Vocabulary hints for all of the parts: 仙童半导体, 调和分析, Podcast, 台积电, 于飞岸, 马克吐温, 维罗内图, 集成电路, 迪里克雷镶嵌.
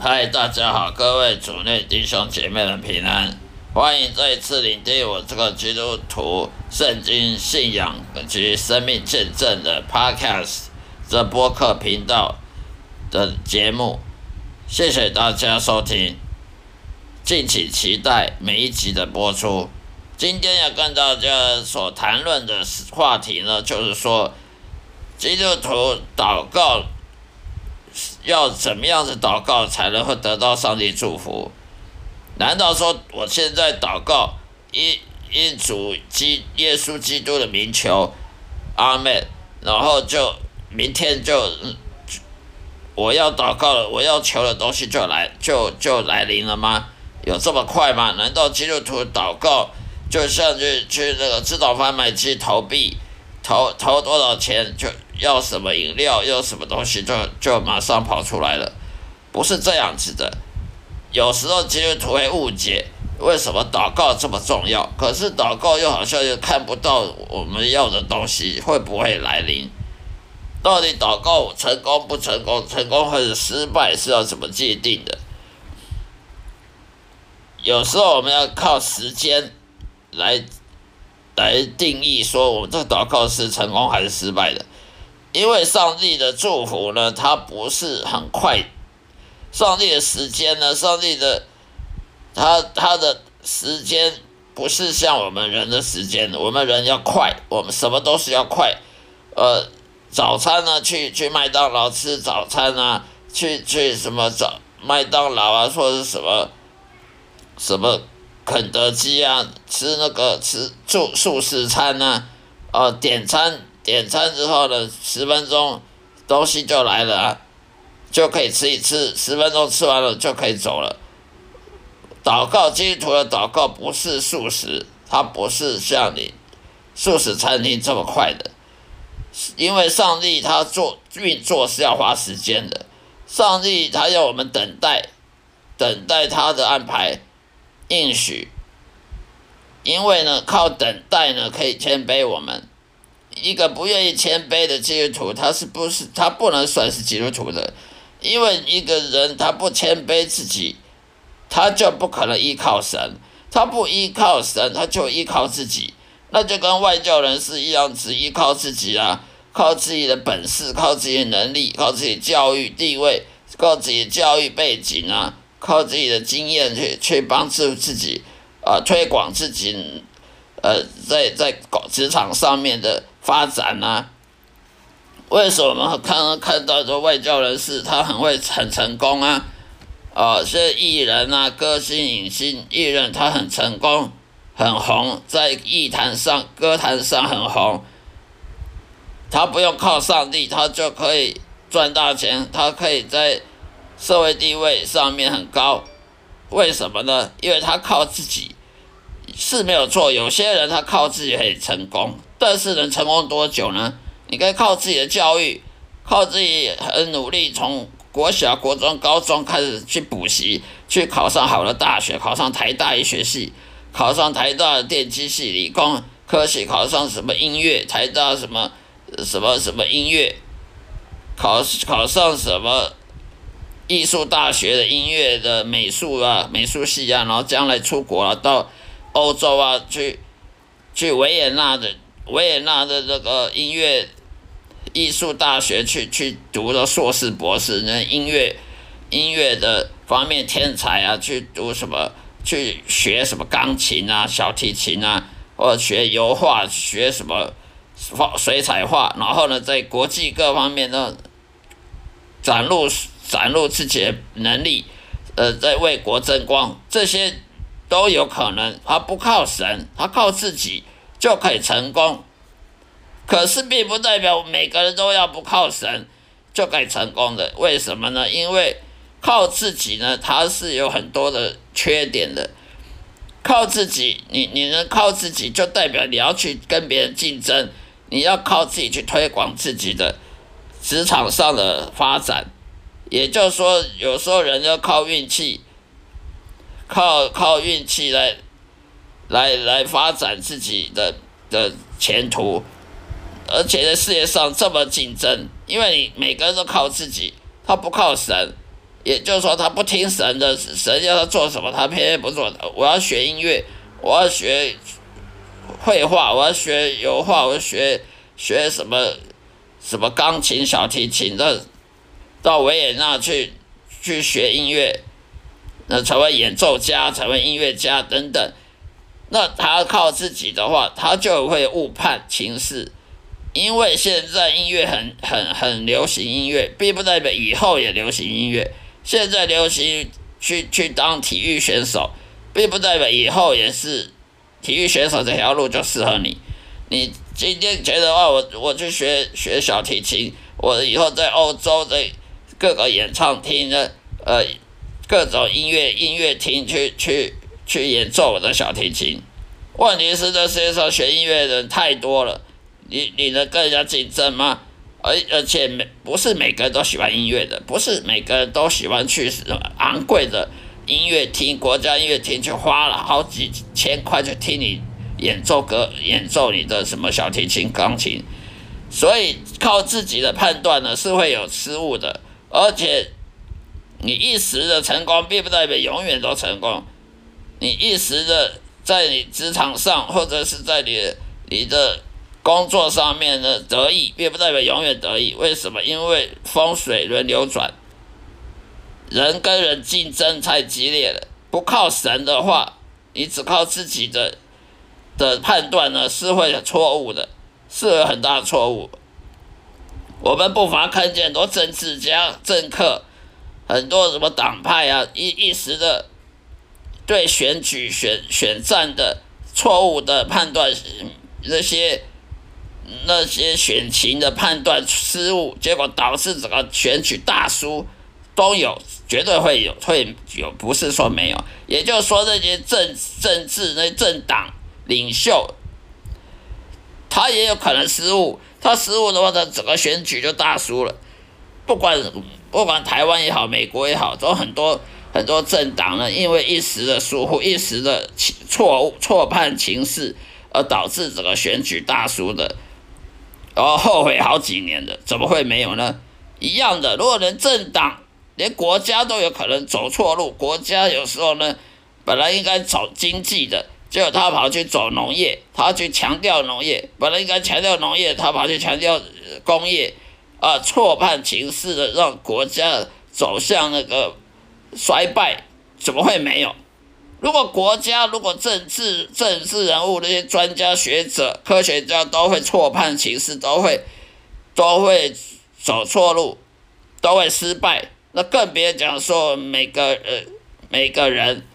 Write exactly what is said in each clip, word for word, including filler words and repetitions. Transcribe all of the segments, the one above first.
嗨，大家好，各位主内弟兄姐妹们平安，欢迎再次聆听我这个基督徒圣经信仰及生命见证的 Podcast 这播客频道的节目，谢谢大家收听，敬请期待每一集的播出。今天要跟大家所谈论的话题呢，就是说基督徒祷告要怎么样子祷告才能会得到上帝祝福？难道说我现在祷告因因主基耶稣基督的名求，阿们，然后就明天就我要祷告了，我要求的东西就来就就来临了吗？有这么快吗？难道基督徒祷告就像去去那个自动贩卖机投币，投投多少钱就？要什么饮料，要什么东西就就马上跑出来了，不是这样子的。有时候基督徒会误解为什么祷告这么重要，可是祷告又好像又看不到我们要的东西会不会来临。到底祷告成功不成功，成功还是失败是要怎么界定的？有时候我们要靠时间来来定义说我们这祷告是成功还是失败的。因为上帝的祝福呢，它不是很快，上帝的时间呢，上帝的他他的时间不是像我们人的时间，我们人要快，我们什么都是要快，呃，早餐呢去去麦当劳吃早餐啊，去去什么早麦当劳啊，或者是什么什么肯德基啊，吃那个吃素素食餐啊，呃，点餐。点餐之后呢，十分钟东西就来了啊，就可以吃一吃，十分钟吃完了就可以走了。祷告，基督徒的祷告不是素食，它不是像你素食餐厅这么快的，因为上帝他做运作是要花时间的，上帝他要我们等待，等待他的安排应许，因为呢靠等待呢可以谦卑我们。一个不愿意谦卑的基督徒，他是不是他不能算是基督徒的？因为一个人他不谦卑自己，他就不可能依靠神。他不依靠神，他就依靠自己，那就跟外教人士一样，只依靠自己啊，靠自己的本事，靠自己的能力，靠自己教育地位，靠自己教育背景啊，靠自己的经验去去帮助自己啊、呃，推广自己，呃，在在职场上面的。发展啊，为什么看看到的外教人士他很会很成功啊？哦，是艺人啊，歌星、影星、艺人，他很成功，很红，在艺坛上、歌坛上很红。他不用靠上帝，他就可以赚大钱，他可以在社会地位上面很高。为什么呢？因为他靠自己是没有错。有些人他靠自己可以成功。但是能成功多久呢？你可以靠自己的教育，靠自己很努力，从国小、国中、高中开始去补习，去考上好的大学，考上台大医学系，考上台大的电机系、理工科系，考上什么音乐，台大什么什么什么音乐，考考上什么艺术大学的音乐的美术啊、美术系啊，然后将来出国啊，到欧洲啊去去维也纳的。维也纳的那个音乐艺术大学去去读了硕士博士，那音乐音乐的方面天才啊，去读什么去学什么钢琴啊、小提琴啊，或者学油画、学什么水彩画，然后呢，在国际各方面呢展露展露自己的能力，呃，在为国争光，这些都有可能。他不靠神，他靠自己。就可以成功，可是并不代表每个人都要不靠神就可以成功的。为什么呢？因为靠自己呢，它是有很多的缺点的。靠自己，你你能靠自己，就代表你要去跟别人竞争，你要靠自己去推广自己的职场上的发展。也就是说，有时候人要靠运气，靠靠运气来。来来发展自己的的前途，而且在世界上这么竞争，因为你每个人都靠自己，他不靠神，也就是说他不听神的，神要他做什么他偏偏不做。我要学音乐，我要学绘画，我要学油画，我要学学什么什么钢琴、小提琴，到到维也纳去去学音乐，那成为演奏家，成为音乐家等等。那他靠自己的话，他就会误判情势，因为现在音乐很很很流行，音乐并不代表以后也流行音乐。现在流行去去当体育选手，并不代表以后也是体育选手这条路就适合你。你今天觉得话，我我去学学小提琴，我以后在欧洲的各个演唱厅的呃各种音乐音乐厅去去。去演奏我的小提琴。问题是这世界上学音乐的人太多了，你你能跟人家竞争吗？而而且每不是每个人都喜欢音乐的，不是每个人都喜欢去昂贵的音乐厅、国家音乐厅去花了好几千块去听你演奏歌、演奏你的什么小提琴、钢琴。所以靠自己的判断呢是会有失误的，而且你一时的成功并不代表永远都成功。你一时的在你职场上，或者是在你的你的工作上面的得意，并不代表永远得意。为什么？因为风水轮流转，人跟人竞争太激烈了。不靠神的话，你只靠自己的的判断呢，是会有错误的，是有很大的错误。我们不乏看见很多政治家、政客，很多什么党派啊，一一时的。对选举选选战的错误的判断，那些那些选情的判断失误，结果导致整个选举大输，都有，绝对会有，会有，不是说没有。也就是说，那些政政治那些政党领袖，他也有可能失误，他失误的话，他整个选举就大输了。不管不管台湾也好，美国也好，都很多。很多政党呢，因为一时的疏忽、一时的错误、错判情势，而导致整个选举大输的，然后后悔好几年的，怎么会没有呢？一样的，如果连政党、连国家都有可能走错路，国家有时候呢，本来应该走经济的，结果他跑去走农业，他去强调农业，本来应该强调农业，他跑去强调工业，啊、呃，错判情势的，让国家走向那个。衰败怎么会没有？如果国家、如果政治、政治人物那些专家学者、科学家都会错判情势，都会都会走错路，都会失败，那更别讲说每个呃每个人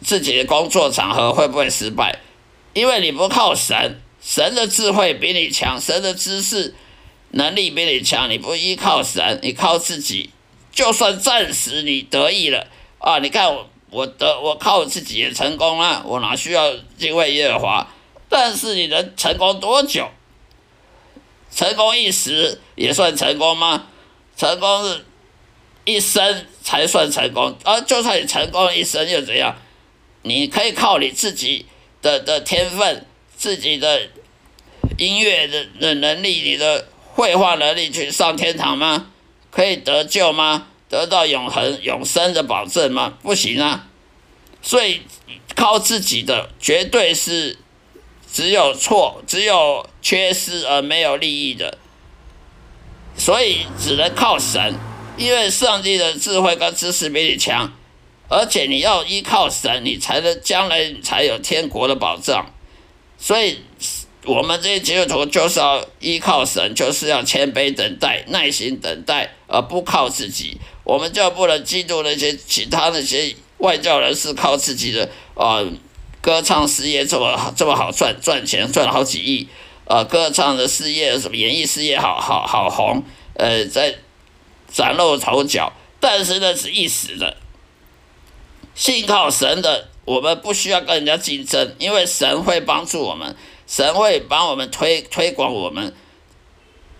自己的工作场合会不会失败？因为你不靠神，神的智慧比你强，神的知识能力比你强，你不依靠神，你靠自己。就算暂时你得意了啊，你看我我得我靠我自己也成功了，我哪需要敬畏耶和华？但是你能成功多久？成功一时也算成功吗？成功是一生才算成功啊！就算你成功一生又怎样？你可以靠你自己的的天分、自己的音乐的的能力、你的绘画能力去上天堂吗？可以得救吗？得到永恒永生的保证吗？不行啊！所以靠自己的绝对是只有错、只有缺失而没有利益的，所以只能靠神，因为上帝的智慧跟知识比你强，而且你要依靠神，你才能将来你才有天国的保障。所以我们这些基督徒就是要依靠神，就是要谦卑等待、耐心等待，而不靠自己。我们就不能嫉妒那些其他那些外教人士靠自己的呃歌唱事业这么这么好赚，赚钱赚了好几亿，呃歌唱的事业什么演艺事业好好好红，呃在崭露头角，但是那是一时的。信靠神的，我们不需要跟人家竞争，因为神会帮助我们。神会帮我们推推广我们，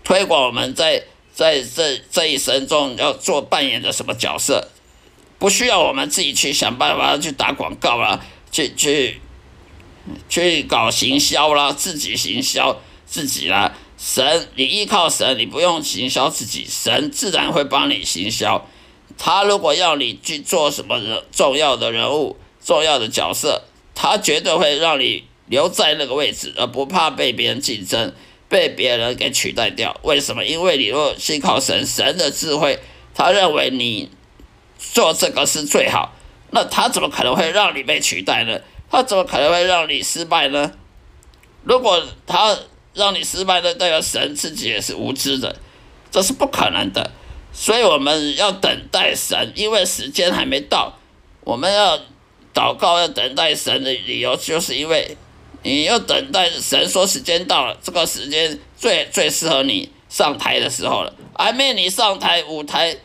推广我们在在这这一生中要做扮演的什么角色，不需要我们自己去想办法去打广告啦，去去去搞行销啦，自己行销自己啦。神，你依靠神，你不用行销自己，神自然会帮你行销。他如果要你去做什么人重要的人物、重要的角色，他绝对会让你留在那个位置，而不怕被别人竞争、被别人给取代掉。为什么？因为你若信靠神，神的智慧，他认为你做这个是最好，那他怎么可能会让你被取代呢？他怎么可能会让你失败呢？如果他让你失败的，代表神自己也是无知的，这是不可能的。所以我们要等待神，因为时间还没到。我们要祷告，要等待神的理由，就是因为你要等待神说时间到了，这个时间最最适合你上台的时候了。还没你上台，舞台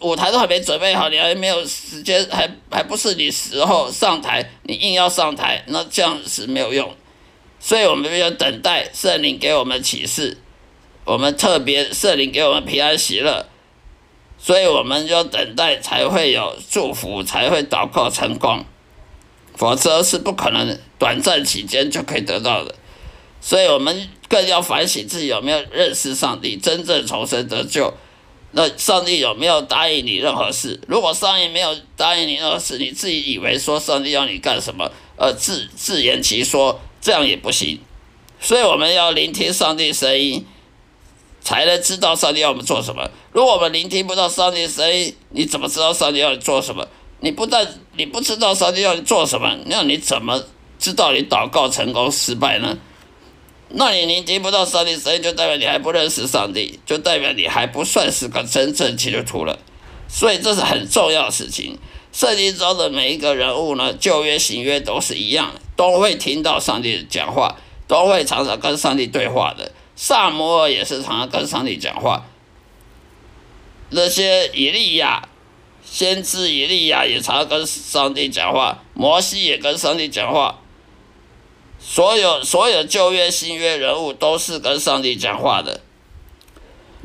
舞台都还没准备好，你还没有时间，还还不是你时候上台，你硬要上台，那这样是没有用。所以我们要等待圣灵给我们启示，我们特别圣灵给我们平安喜乐，所以我们要等待才会有祝福，才会祷告成功，否则是不可能短暂期间就可以得到的。所以我们更要反省自己有没有认识上帝，真正重生得救。那上帝有没有答应你任何事？如果上帝没有答应你任何事，你自己以为说上帝要你干什么，而自自圆其说，这样也不行。所以我们要聆听上帝声音，才能知道上帝要我们做什么。如果我们聆听不到上帝声音，你怎么知道上帝要你做什么？你不但你不知道上帝要你做什么，那你怎么知道你祷告成功失败呢？那你聆听不到上帝声音，就代表你还不认识上帝，就代表你还不算是个真正基督徒了。所以这是很重要的事情。圣经中的每一个人物呢，旧约、新约都是一样，都会听到上帝讲话，都会常常跟上帝对话的。撒母耳也是常常跟上帝讲话，那些以利亚，先知以利亚也常常跟上帝讲话，摩西也跟上帝讲话。所有所有旧约、新约人物都是跟上帝讲话的，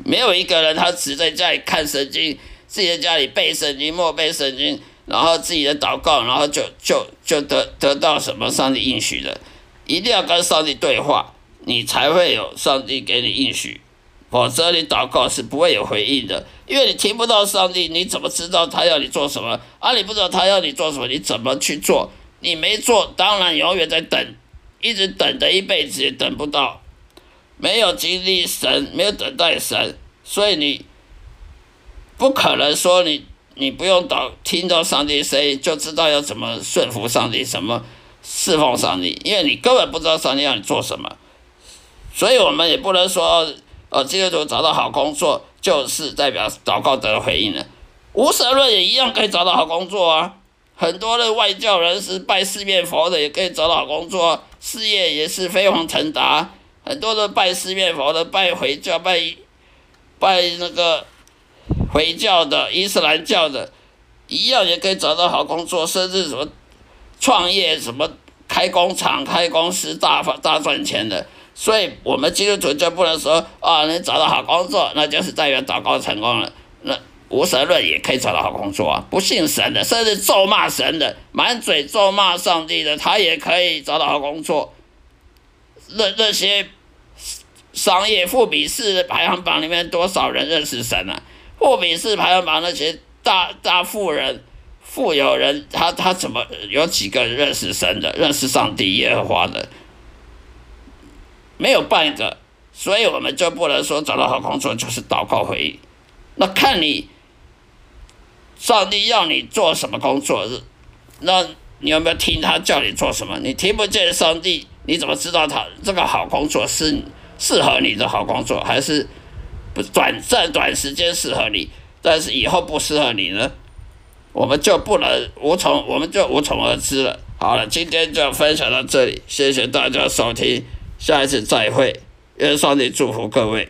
没有一个人他只在家里看圣经，自己在家里背圣经、默背圣经，然后自己的祷告，然后就就就得得到什么上帝应许的。一定要跟上帝对话，你才会有上帝给你应许，否则你祷告是不会有回应的，因为你听不到上帝，你怎么知道他要你做什么？啊，你不知道他要你做什么，你怎么去做？你没做，当然永远在等。一直等的一辈子也等不到，没有经历神，没有等待神，所以你不可能说你你不用祷听到上帝声音就知道要怎么顺服上帝，怎么侍奉上帝，因为你根本不知道上帝要你做什么。所以我们也不能说呃基督徒找到好工作就是代表祷告得回应了，无神论也一样可以找到好工作啊。很多的外教人是拜四面佛的，也可以找到好工作啊，事业也是飞黄腾达。很多的拜四面佛的、拜回教、拜拜那个回教的、伊斯兰教的，一样也可以找到好工作，甚至什么创业、什么开工厂、开公司大发大赚钱的。所以，我们基督徒就不能说啊，你找到好工作，那就是代表祷告成功了。那无神论也可以找到好工作啊，不信神的，甚至咒骂神的，满嘴咒骂上帝的，他也可以找到好工作。那那些商业富比士排行榜里面多少人认识神啊？富比士排行榜那些大大富人、富有人，他他怎么有几个认识神的、认识上帝耶和华的？没有半个。所以我们就不能说找到好工作就是祷告回应，那看你。上帝要你做什么工作？那你有没有听他叫你做什么？你听不见上帝，你怎么知道他这个好工作是适合你的好工作，还是不短暂短时间适合你，但是以后不适合你呢？我们就不能无从，我们就无从而知了。好了，今天就分享到这里，谢谢大家收听，下一次再会，愿上帝祝福各位。